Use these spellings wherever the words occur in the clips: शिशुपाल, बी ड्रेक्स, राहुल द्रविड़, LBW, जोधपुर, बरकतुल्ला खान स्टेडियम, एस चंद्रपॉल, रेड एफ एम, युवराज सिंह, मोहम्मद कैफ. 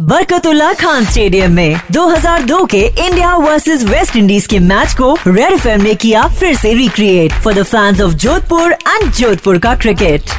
बरकतुल्ला खान स्टेडियम में 2002 के India versus West Indies के मैच को रेड एफ एम ने किया फिर से recreate for the fans of जोधपुर and जोधपुर का cricket.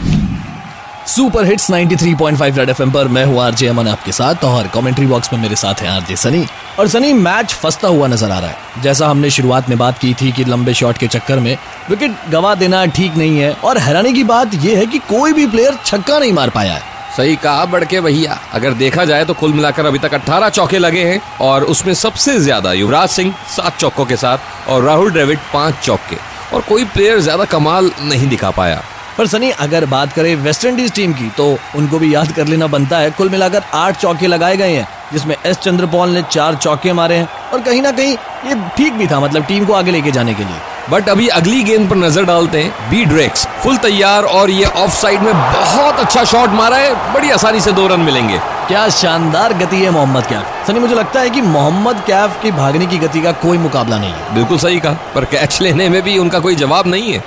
Super hits 93.5 रेड एफ एम पर मैं हूँ आरजे अमन आपके साथ और कमेंट्री बॉक्स में मेरे साथ है आरजे सनी। और सनी, मैच फंसता हुआ नजर आ रहा है। जैसा हमने शुरुआत में बात की थी कि लंबे शॉट के चक्कर में विकेट गंवा देना ठीक नहीं है, और हैरानी की बात यह है कि कोई भी प्लेयर छक्का नहीं मार पाया है। सही कहा बड़के भैया। अगर देखा जाए तो कुल मिलाकर अभी तक 18 चौके लगे हैं और उसमें सबसे ज्यादा युवराज सिंह 7 चौकों के साथ और राहुल द्रविड़ 5 चौके, और कोई प्लेयर ज्यादा कमाल नहीं दिखा पाया। पर सनी, अगर बात करें वेस्ट इंडीज टीम की तो उनको भी याद कर लेना बनता है। कुल मिलाकर 8 चौके लगाए गए हैं, जिसमें एस चंद्रपॉल ने 4 चौके मारे हैं, और कहीं ना कहीं ये ठीक भी था, मतलब टीम को आगे लेके जाने के लिए। बट अभी अगली गेंद पर नजर डालते हैं। बी ड्रेक्स फुल तैयार और ये ऑफ साइड में बहुत अच्छा शॉट मारा है, बड़ी आसानी से 2 रन मिलेंगे। क्या शानदार गति है मोहम्मद कैफ। सनी, मुझे लगता है कि मोहम्मद कैफ की भागने की गति का कोई मुकाबला नहीं है। बिल्कुल सही कहा, पर कैच लेने में भी उनका कोई जवाब नहीं है।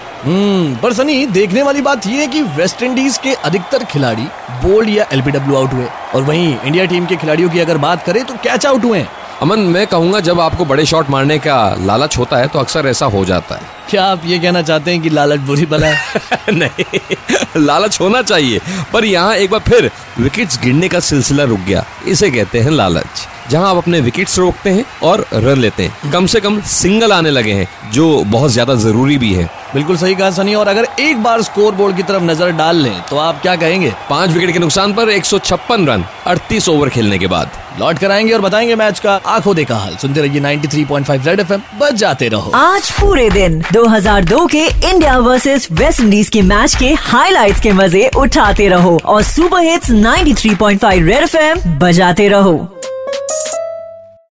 पर सनी, देखने वाली बात यह है कि वेस्ट इंडीज के अधिकतर खिलाड़ी बोल्ड या LBW आउट हुए, और वहीं इंडिया टीम के खिलाड़ियों की अगर बात करें तो कैच आउट हुए। अमन, मैं कहूंगा जब आपको बड़े शॉट मारने का लालच होता है तो अक्सर ऐसा हो जाता है। क्या आप ये कहना चाहते हैं कि लालच बुरी बला है? नहीं, लालच होना चाहिए, पर यहाँ एक बार फिर विकेट्स गिरने का सिलसिला रुक गया। इसे कहते हैं लालच, जहाँ आप अपने विकेट्स रोकते हैं और रन लेते हैं। कम से कम सिंगल आने लगे हैं, जो बहुत ज्यादा जरूरी भी है। बिल्कुल सही कहा सनी। और अगर एक बार स्कोर बोर्ड की तरफ नजर डाल लें तो आप क्या कहेंगे? 5 विकेट के नुकसान पर 156 रन 38 ओवर खेलने के बाद। लौट कर आएंगे और बताएंगे मैच का आंखों देखा हाल। सुनते रहिए 93.5 रेड एफ एम, बच जाते रहो। आज पूरे दिन 2002 के इंडिया वर्सेस वेस्ट इंडीज के मैच के हाईलाइट्स के मजे उठाते रहो और super hits 93.5 रेड एफ एम बजाते रहो।